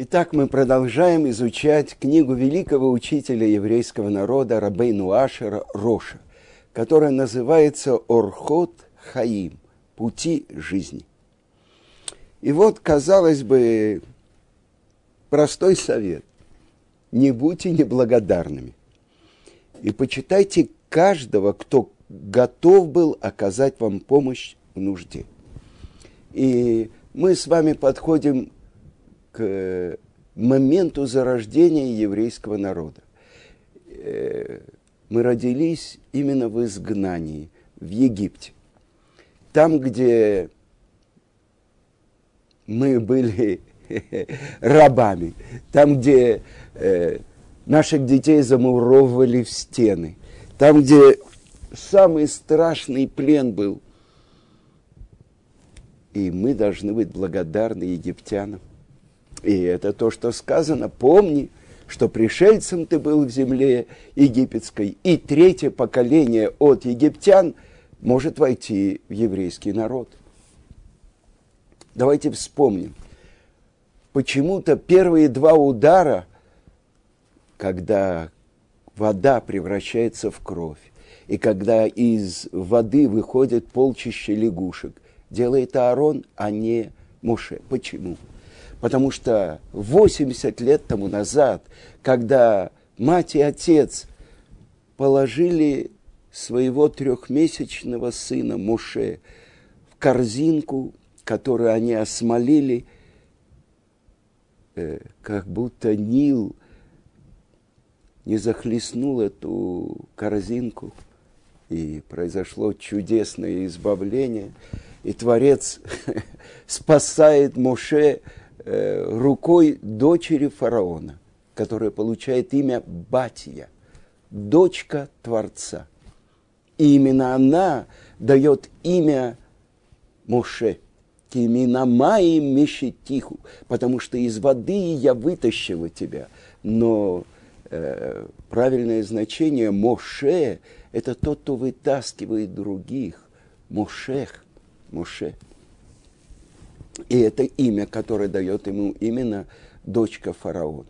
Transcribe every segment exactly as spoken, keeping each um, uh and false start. Итак, мы продолжаем изучать книгу великого учителя еврейского народа Рабейну Ашера Роша, которая называется «Орхот Хаим» – «Пути жизни». И вот, казалось бы, простой совет – не будьте неблагодарными. И почитайте каждого, кто готов был оказать вам помощь в нужде. И мы с вами подходим к моменту зарождения еврейского народа. Мы родились именно в изгнании, в Египте. Там, где мы были рабами, там, где наших детей замуровывали в стены, там, где самый страшный плен был. И мы должны быть благодарны египтянам. И это то, что сказано. Помни, что пришельцем ты был в земле египетской, и третье поколение от египтян может войти в еврейский народ. Давайте вспомним. Почему-то первые два удара, когда вода превращается в кровь, и когда из воды выходит полчища лягушек, делает Аарон, а не Моше. Почему? Потому что восемьдесят лет тому назад, когда мать и отец положили своего трехмесячного сына Моше в корзинку, которую они осмолили, как будто Нил не захлестнул эту корзинку, и произошло чудесное избавление, и Творец спасает Моше рукой дочери фараона, которая получает имя Батья, дочка Творца. И именно она дает имя Моше, Киминамаи Мешетиху, потому что из воды я вытащила тебя. Но э, правильное значение Моше – это тот, кто вытаскивает других. Мошех, Моше. И это имя, которое дает ему именно дочка фараона.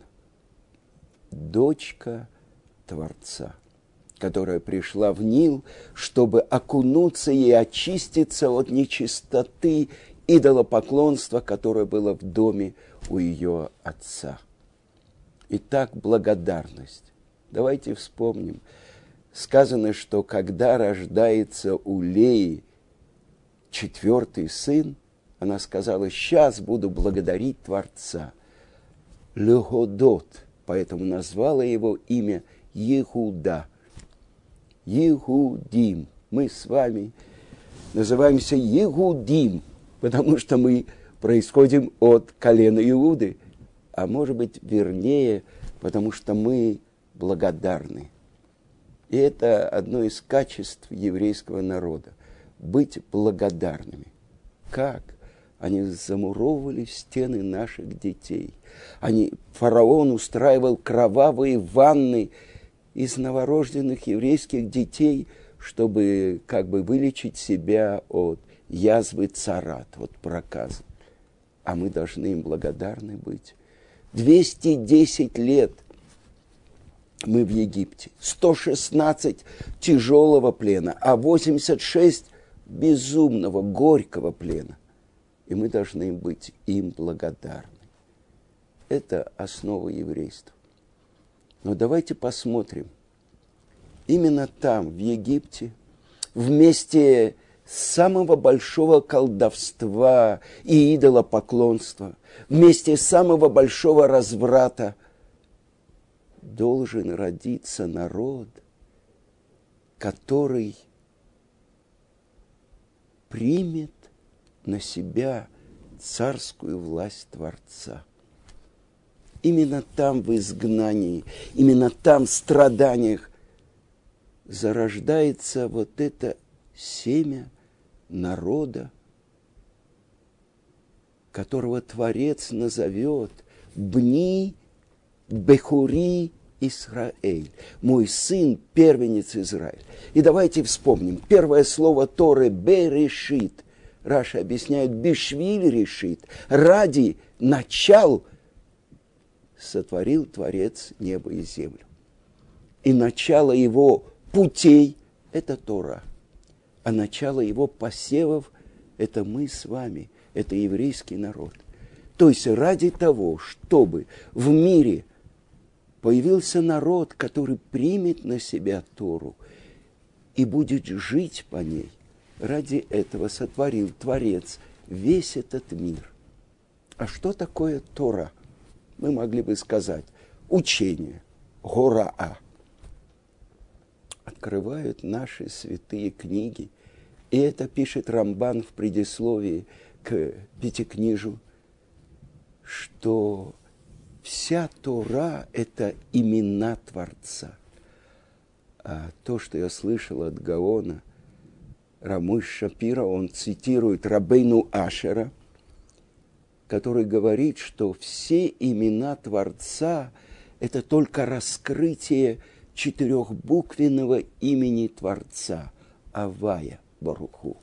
Дочка Творца, которая пришла в Нил, чтобы окунуться и очиститься от нечистоты идолопоклонства, которое было в доме у ее отца. Итак, благодарность. Давайте вспомним. Сказано, что когда рождается у Леи четвертый сын, она сказала: сейчас буду благодарить Творца. Леходот, поэтому назвала его имя Ехуда. Ехудим. Мы с вами называемся Ехудим, потому что мы происходим от колена Иуды. А может быть, вернее, потому что мы благодарны. И это одно из качеств еврейского народа – быть благодарными. Как? Они замуровывали стены наших детей. Они, фараон устраивал кровавые ванны из новорожденных еврейских детей, чтобы как бы вылечить себя от язвы царат, от проказа. А мы должны им благодарны быть. двести десять лет мы в Египте, сто шестнадцать тяжелого плена, а восемьдесят шесть безумного, горького плена. И мы должны быть им благодарны. Это основа еврейства. Но давайте посмотрим. Именно там, в Египте, в месте самого большого колдовства и идолопоклонства, в месте самого большого разврата, должен родиться народ, который примет на себя царскую власть Творца. Именно там, в изгнании, именно там, в страданиях, зарождается вот это семя народа, которого Творец назовет Бни-Бехури-Исраэль, мой сын, первенец Израиль. И давайте вспомним, первое слово Торы «берешит». Раши объясняет, бешвиль решит, ради начал сотворил Творец небо и землю. И начало его путей – это Тора, а начало его посевов – это мы с вами, это еврейский народ. То есть ради того, чтобы в мире появился народ, который примет на себя Тору и будет жить по ней, ради этого сотворил Творец весь этот мир. А что такое Тора? Мы могли бы сказать учение, гораа. Открывают наши святые книги, и это пишет Рамбан в предисловии к Пятикнижию, что вся Тора – это имена Творца. А то, что я слышал от Гаона Рамуш Шапира, он цитирует Рабейну Ашера, который говорит, что все имена Творца – это только раскрытие четырехбуквенного имени Творца – Авая Баруху.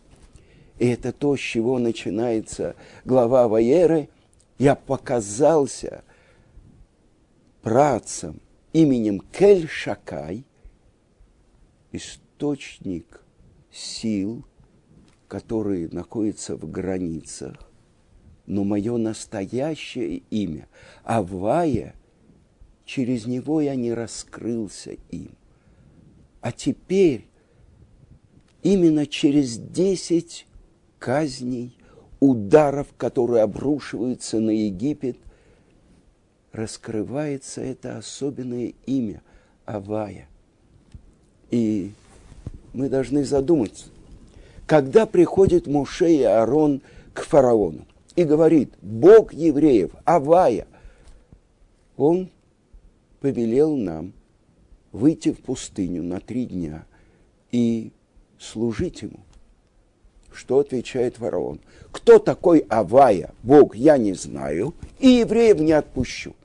И это то, с чего начинается глава Ваеры. «Я показался працам именем Кель-Шакай, источник сил, которые находятся в границах, но мое настоящее имя, Авая, через него я не раскрылся им. А теперь именно через десять казней, ударов, которые обрушиваются на Египет, раскрывается это особенное имя Авая. И мы должны задуматься, когда приходит Моше и Аарон к фараону и говорит: Бог евреев, Авая, он повелел нам выйти в пустыню на три дня и служить ему. Что отвечает фараон? Кто такой Авая, Бог, я не знаю, и евреев не отпущу.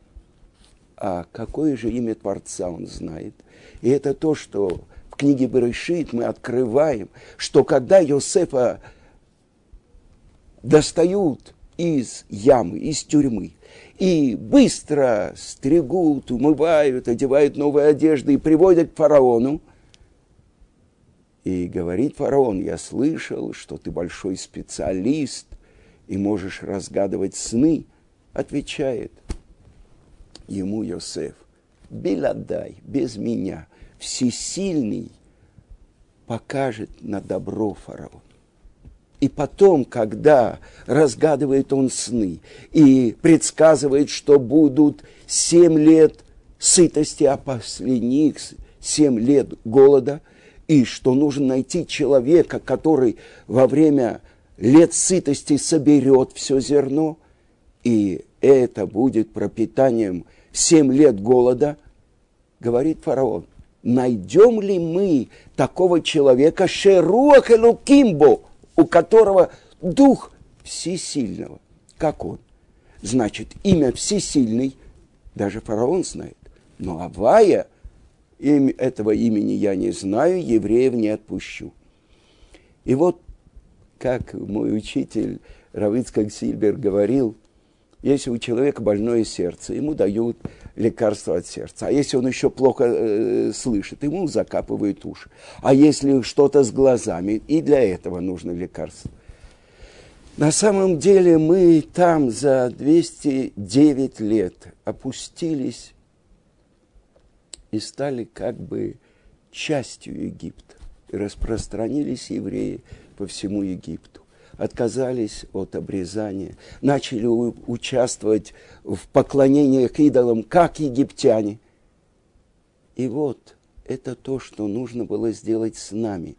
А какое же имя Творца он знает? И это то, что в книге Берешит мы открываем, что когда Йосефа достают из ямы, из тюрьмы, и быстро стригут, умывают, одевают новые одежды и приводят к фараону, и говорит фараон: я слышал, что ты большой специалист и можешь разгадывать сны. Отвечает ему Йосеф: Беладай, без меня, всесильный покажет на добро фараон. И потом, когда разгадывает он сны и предсказывает, что будут семь лет сытости, а после них семь лет голода, и что нужно найти человека, который во время лет сытости соберет все зерно, и это будет пропитанием семь лет голода, говорит фараон: найдем ли мы такого человека, шеруах элукимбо, у которого дух всесильного, как он? Значит, имя всесильный даже фараон знает, но Авая, Им, этого имени я не знаю, евреев не отпущу. И вот, как мой учитель Равицкий-Сильбер говорил, если у человека больное сердце, ему дают лекарство от сердца. А если он еще плохо э, слышит, ему закапывают уши. А если что-то с глазами, и для этого нужно лекарство. На самом деле мы там за двести девять лет опустились и стали как бы частью Египта. И распространились евреи по всему Египту. Отказались от обрезания. Начали участвовать в поклонениях идолам, как египтяне. И вот это то, что нужно было сделать с нами.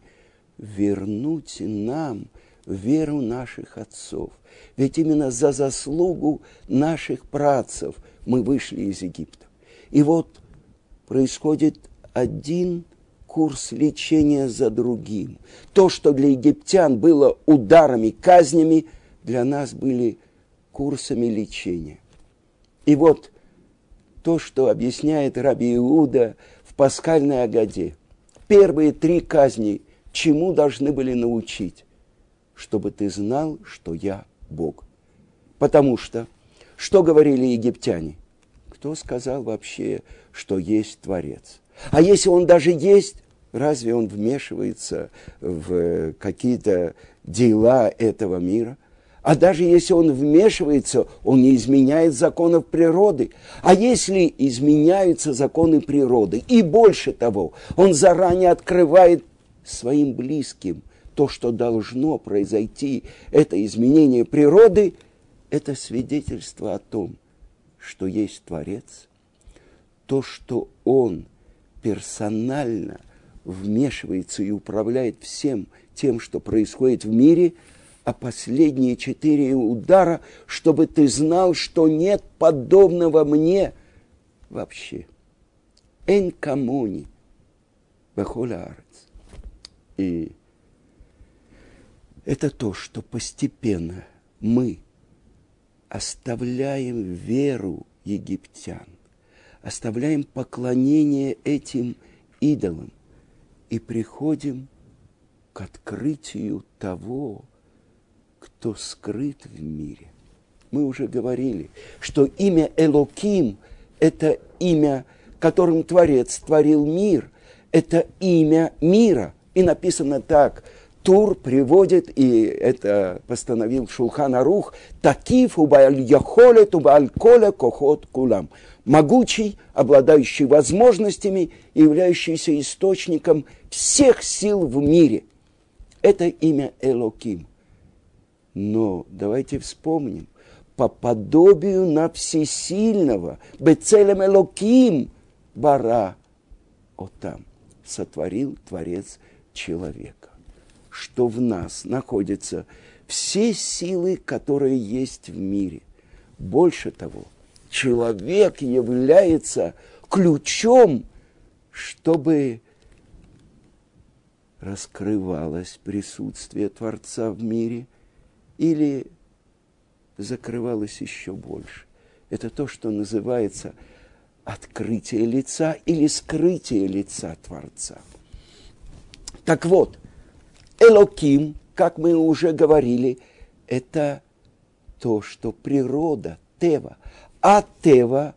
Вернуть нам веру наших отцов. Ведь именно за заслугу наших праотцев мы вышли из Египта. И вот происходит один курс лечения за другим. То, что для египтян было ударами, казнями, для нас были курсами лечения. И вот то, что объясняет Раби Иуда в пасхальной Агаде. Первые три казни чему должны были научить? Чтобы ты знал, что я Бог. Потому что, что говорили египтяне? кто сказал вообще, что есть Творец? А если он даже есть, разве он вмешивается в какие-то дела этого мира? А даже если он вмешивается, он не изменяет законов природы. А если изменяются законы природы, и больше того, он заранее открывает своим близким то, что должно произойти, это изменение природы, это свидетельство о том, что есть Творец, то, что он персонально вмешивается и управляет всем тем, что происходит в мире, а последние четыре удара, чтобы ты знал, что нет подобного мне вообще. Эн камони бехоль аарец. И это то, что постепенно мы оставляем веру египтян, оставляем поклонение этим идолам и приходим к открытию того, кто скрыт в мире. Мы уже говорили, что имя Элоким – это имя, которым Творец творил мир. Это имя мира. И написано так. Тур приводит, и это постановил Шулхан Арух, «Такиф убааль яхоле тубааль коле кохот кулам». Могучий, обладающий возможностями, являющийся источником всех сил в мире. Это имя Элоким. Но давайте вспомним, по подобию на всесильного, бецелем элоким бара отам, сотворил Творец человека. Что в нас находятся все силы, которые есть в мире. Больше того, человек является ключом, чтобы раскрывалось присутствие Творца в мире, или закрывалось еще больше. Это то, что называется открытие лица или скрытие лица Творца. Так вот, Элоким, как мы уже говорили, это то, что природа, Тева. А Тева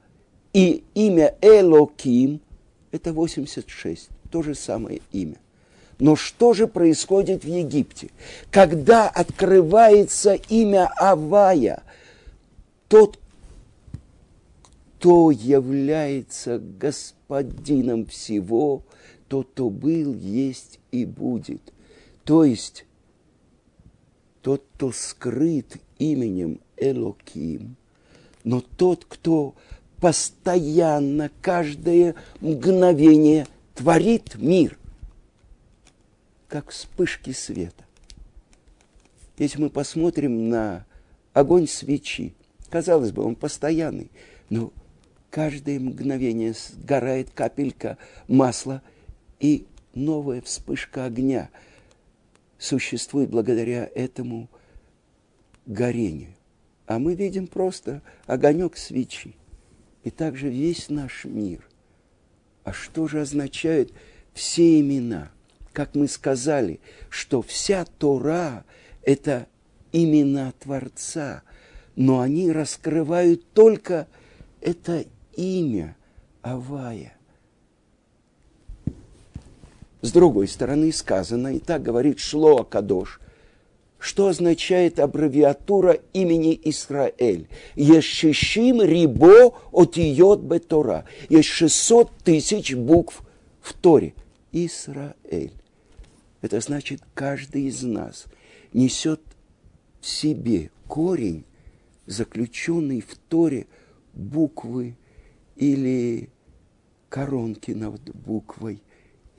и имя Элоким – это восемьдесят шесть, то же самое имя. Но что же происходит в Египте? Когда открывается имя Авая, тот, кто является господином всего, тот, кто был, есть и будет. То есть, тот, кто скрыт именем Элоким, но тот, кто постоянно, каждое мгновение творит мир, как вспышки света. Если мы посмотрим на огонь свечи, казалось бы, он постоянный, но каждое мгновение сгорает капелька масла и новая вспышка огня существует благодаря этому горению. А мы видим просто огонек свечи. И также весь наш мир. А что же означают все имена? Как мы сказали, что вся Тора – это имена Творца, но они раскрывают только это имя Авая. С другой стороны сказано, и так говорит Шло Акадош, что означает аббревиатура имени Исраэль. Ешишим рибо отиот бе Тора. Есть шестьсот тысяч букв в Торе. Исраэль. Это значит, каждый из нас несет в себе корень, заключенный в Торе буквы или коронки над буквой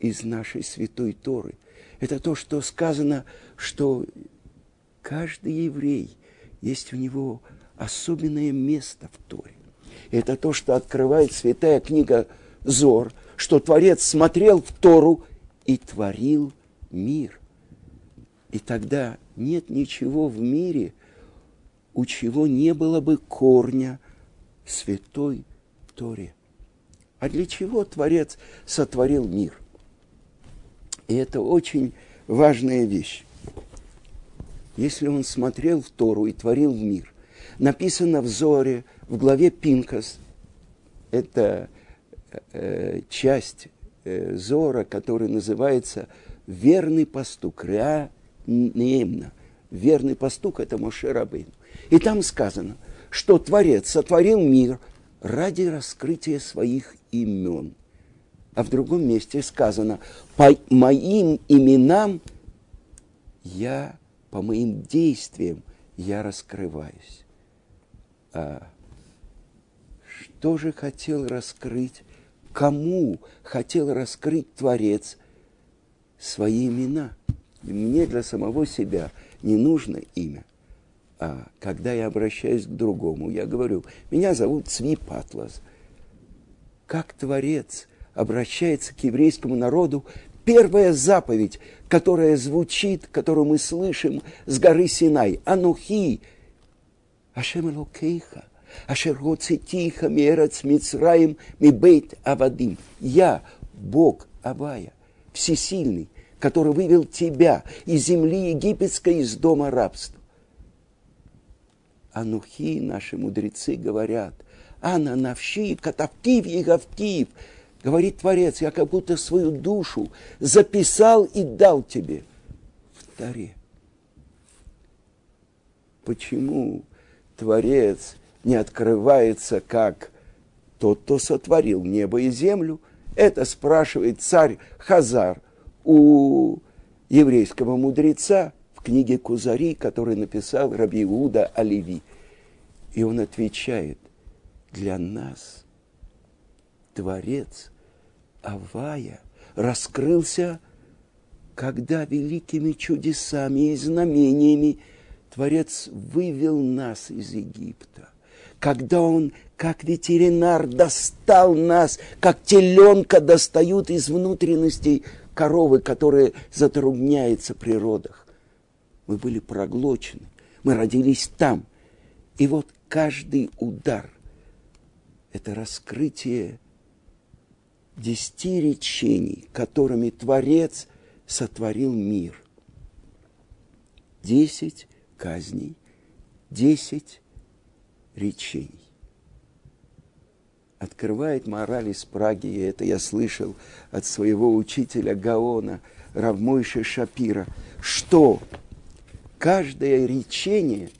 из нашей святой Торы. Это то, что сказано, что каждый еврей, есть у него особенное место в Торе. Это то, что открывает святая книга Зор, что Творец смотрел в Тору и творил мир. И тогда нет ничего в мире, у чего не было бы корня в святой Торе. А для чего Творец сотворил мир? И это очень важная вещь. Если он смотрел в Тору и творил мир, написано в Зоре, в главе Пинкас, это э, часть э, Зора, который называется «Верный пастук», Реа-неемна. «Верный пастук» – это Мошерабейн. И там сказано, что Творец сотворил мир ради раскрытия своих имен. А в другом месте сказано: «По моим именам я, по моим действиям я раскрываюсь». А что же хотел раскрыть, кому хотел раскрыть Творец свои имена? Мне для самого себя не нужно имя. А когда я обращаюсь к другому, я говорю: меня зовут Цви Патлас. Как Творец обращается к еврейскому народу, первая заповедь, которая звучит, которую мы слышим с горы Синай: «Анухи, Ашем Элокейха, Ашер гоцитиха ми эрец Мицраим ми бейт авадим». Я, Бог Авая, всесильный, который вывел тебя из земли египетской, из дома рабства. Анухи, наши мудрецы говорят, «Ана навши, катавкив егавкив», говорит Творец, я как будто свою душу записал и дал тебе в Торе. Почему Творец не открывается как тот, кто сотворил небо и землю? Это спрашивает царь Хазар у еврейского мудреца в книге Кузари, который написал Раби Иуда Алеви. И он отвечает: для нас Творец Авая раскрылся, когда великими чудесами и знамениями Творец вывел нас из Египта, когда Он, как ветеринар, достал нас, как теленка достают из внутренностей коровы, которая затрудняется при родах. Мы были проглочены, мы родились там. И вот каждый удар – это раскрытие десяти речений, которыми Творец сотворил мир. Десять казней, десять речений. Открывает мораль из Праги, и это я слышал от своего учителя Гаона Рамуш Мойше Шапира, что каждое речение,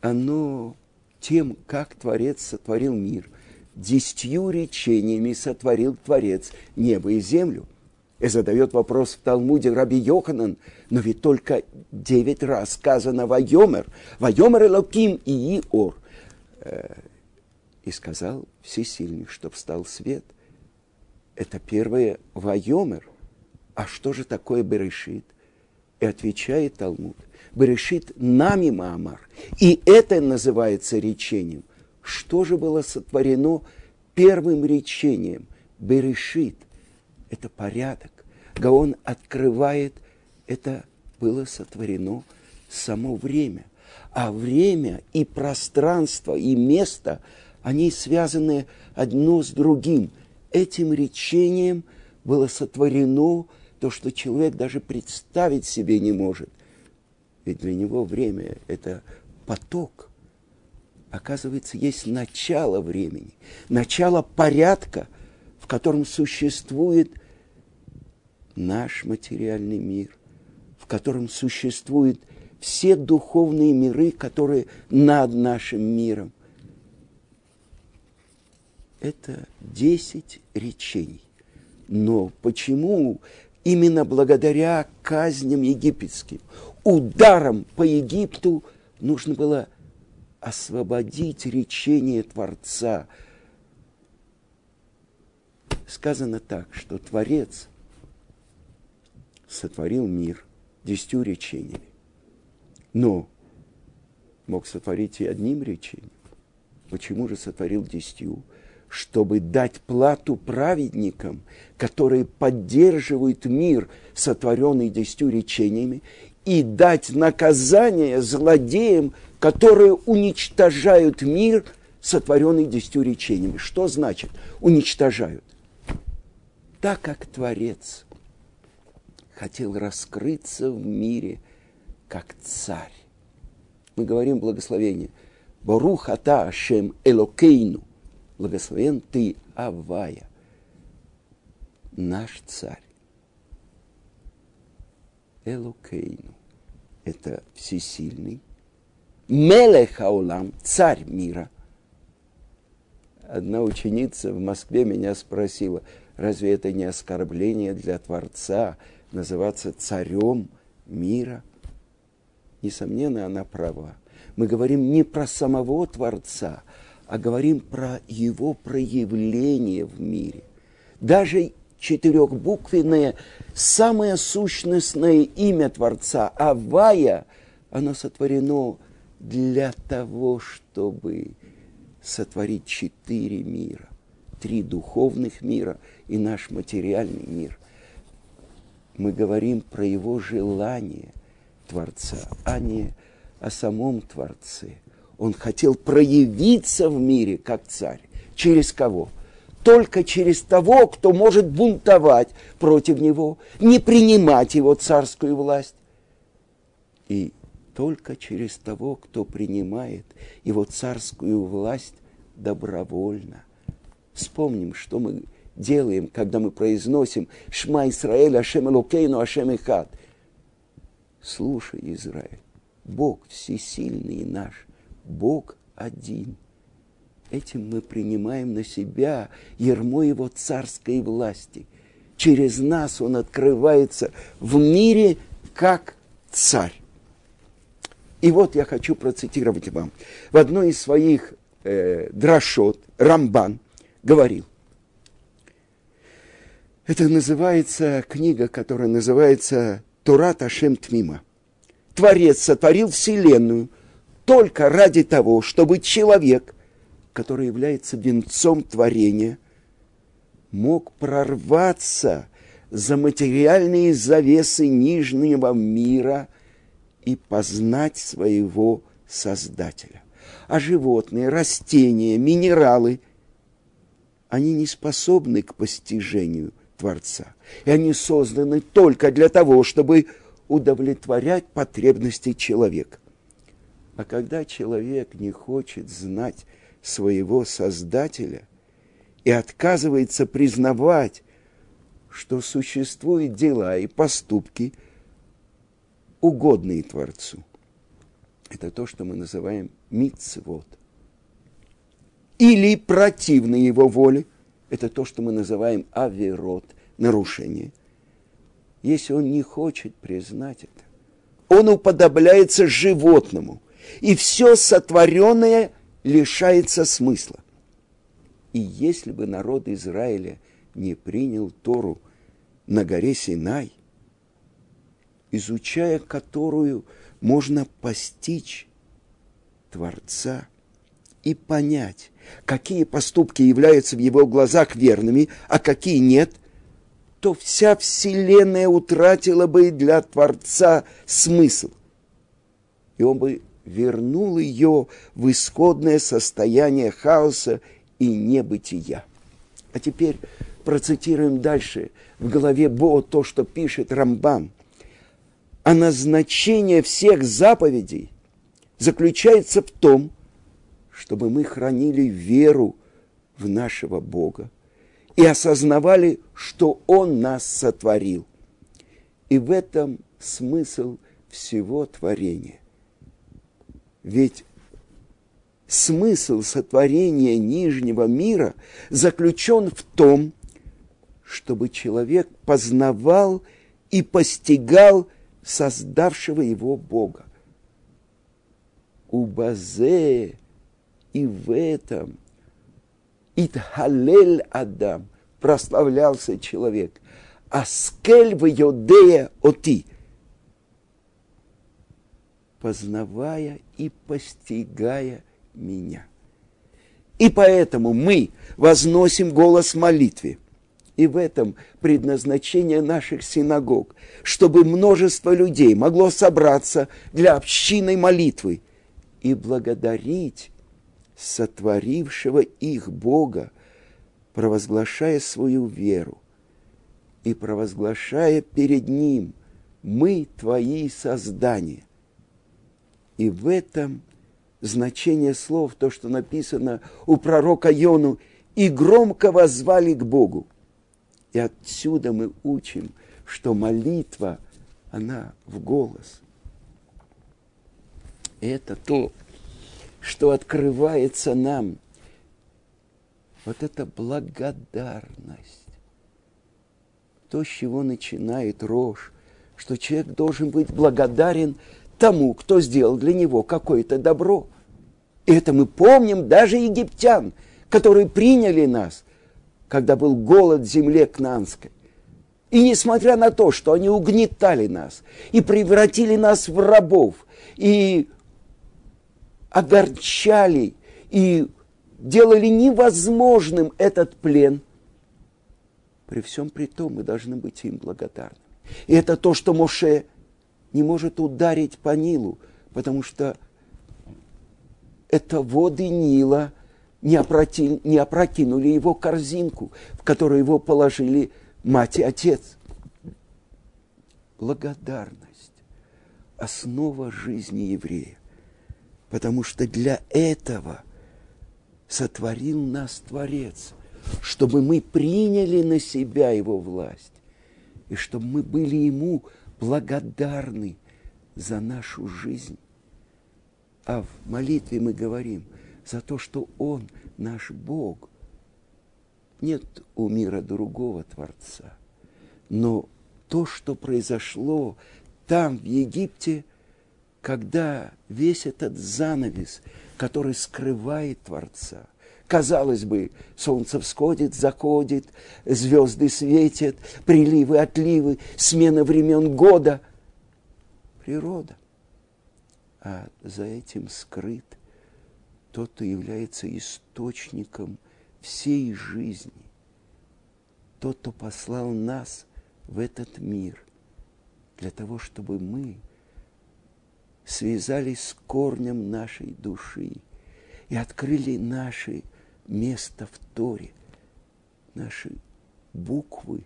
оно тем, как Творец сотворил мир. Десятью речениями сотворил Творец небо и землю. И задает вопрос в Талмуде Раби Йоханан, но ведь только девять раз сказано «Вайомер», «Вайомер элоким и иор». И сказал Всесильный, чтоб стал свет. Это первое «Вайомер». А что же такое «Берешит»? И отвечает Талмуд: «Берешит нами маамар». И это называется речением. Что же было сотворено первым речением? «Берешит». Это порядок. Гаон открывает, это было сотворено само время. А время и пространство, и место, они связаны одно с другим. Этим речением было сотворено то, что человек даже представить себе не может. Ведь для него время – это поток. Оказывается, есть начало времени, начало порядка, в котором существует наш материальный мир, в котором существуют все духовные миры, которые над нашим миром. Это десять речений. Но почему именно благодаря казням египетским, ударам по Египту, нужно было освободить речение Творца? Сказано так, что Творец сотворил мир десятью речениями, но мог сотворить и одним речением. Почему же сотворил десятью? Чтобы дать плату праведникам, которые поддерживают мир, сотворенный десятью речениями, и дать наказание злодеям, которые уничтожают мир, сотворенный десятью речениями. Что значит «уничтожают»? Так как Творец хотел раскрыться в мире как царь. Мы говорим благословение: «Барух ата Ашем Элокейну». благословен ты, Авая, наш царь. Элокейну. Это всесильный. Мелех Аулам, царь мира. Одна ученица в Москве меня спросила, разве это не оскорбление для Творца называться царем мира? Несомненно, она права. Мы говорим не про самого Творца, а говорим про его проявление в мире. Даже четырехбуквенное, самое сущностное имя Творца, Авая, оно сотворено для того, чтобы сотворить четыре мира. Три духовных мира и наш материальный мир. Мы говорим про его желание Творца, а не о самом Творце. Он хотел проявиться в мире как царь. Через кого? Только через того, кто может бунтовать против него, не принимать его царскую власть. И только через того, кто принимает его царскую власть добровольно. Вспомним, что мы делаем, когда мы произносим «Шма Исраэль, Ашем Элокейну, Ашем Эхад». Слушай, Израиль, Бог всесильный наш, Бог один. Этим мы принимаем на себя ярмо его царской власти. Через нас он открывается в мире как царь. И вот я хочу процитировать вам. В одной из своих э, драшот Рамбан говорил. Это называется книга, которая называется «Турат Ашем Тмима». Творец сотворил Вселенную только ради того, чтобы человек, который является венцом творения, мог прорваться за материальные завесы нижнего мира и познать своего Создателя. А животные, растения, минералы, они не способны к постижению Творца. И они созданы только для того, чтобы удовлетворять потребности человека. А когда человек не хочет знать своего Создателя и отказывается признавать, что существуют дела и поступки, угодные Творцу. Это то, что мы называем мицвот. Или противные его воле. Это то, что мы называем аверот, нарушение. Если он не хочет признать это, он уподобляется животному. И все сотворенное – лишается смысла. И если бы народ Израиля не принял Тору на горе Синай, изучая которую можно постичь Творца и понять, какие поступки являются в его глазах верными, а какие нет, то вся Вселенная утратила бы для Творца смысл. И он бы вернул ее в исходное состояние хаоса и небытия. А теперь процитируем дальше в главе Бо то, что пишет Рамбан. А назначение всех заповедей заключается в том, чтобы мы хранили веру в нашего Бога и осознавали, что Он нас сотворил. И в этом смысл всего творения. Ведь смысл сотворения нижнего мира заключен в том, чтобы человек познавал и постигал создавшего его Бога. Убазе, и в этом Итхалель Адам, прославлялся человек. Аскель вейодея оти. Познавая и постигая меня. И поэтому мы возносим голос молитве. И в этом предназначение наших синагог, чтобы множество людей могло собраться для общинной молитвы и благодарить сотворившего их Бога, провозглашая свою веру и провозглашая перед Ним: «Мы Твои создания». И в этом значение слов, то, что написано у пророка Йону, и громко воззвали к Богу. И отсюда мы учим, что молитва, она в голос. И это то, что открывается нам. Вот эта благодарность. То, с чего начинает Рош, что человек должен быть благодарен тому, кто сделал для него какое-то добро. И это мы помним даже египтян, которые приняли нас, когда был голод в земле Кнаанской. И несмотря на то, что они угнетали нас и превратили нас в рабов, и огорчали, и делали невозможным этот плен, при всем при том мы должны быть им благодарны. И это то, что Моше не может ударить по Нилу, потому что это воды Нила не опрокинули, не опрокинули его корзинку, в которую его положили мать и отец. Благодарность – основа жизни еврея, потому что для этого сотворил нас Творец, чтобы мы приняли на себя его власть, и чтобы мы были ему благодарны за нашу жизнь. А в молитве мы говорим за то, что Он наш Бог. Нет у мира другого Творца. Но то, что произошло там, в Египте, когда весь этот занавес, который скрывает Творца, казалось бы, солнце всходит, заходит, звезды светят, приливы, отливы, смена времен года. Природа. А за этим скрыт тот, кто является источником всей жизни. Тот, кто послал нас в этот мир, для того, чтобы мы связались с корнем нашей души и открыли наши место в Торе, наши буквы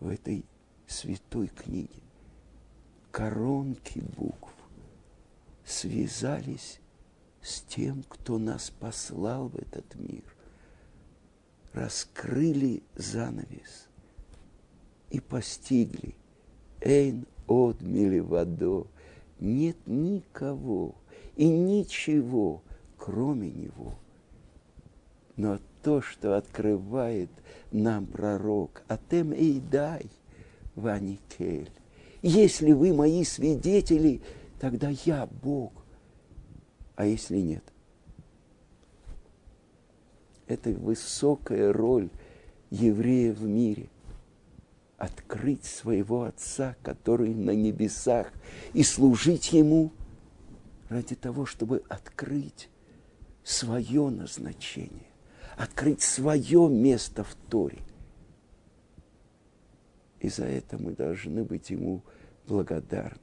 в этой святой книге, коронки букв, связались с тем, кто нас послал в этот мир, раскрыли занавес и постигли «Эйн од милевадо» – нет никого и ничего, кроме него. Но то, что открывает нам пророк, «Атем эйдай ваникель», если вы мои свидетели, тогда я Бог. А если нет? Это высокая роль еврея в мире. Открыть своего Отца, который на небесах, и служить Ему ради того, чтобы открыть свое назначение, открыть свое место в Торе. И за это мы должны быть Ему благодарны.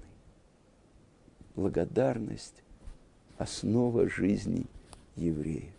Благодарность – основа жизни еврея.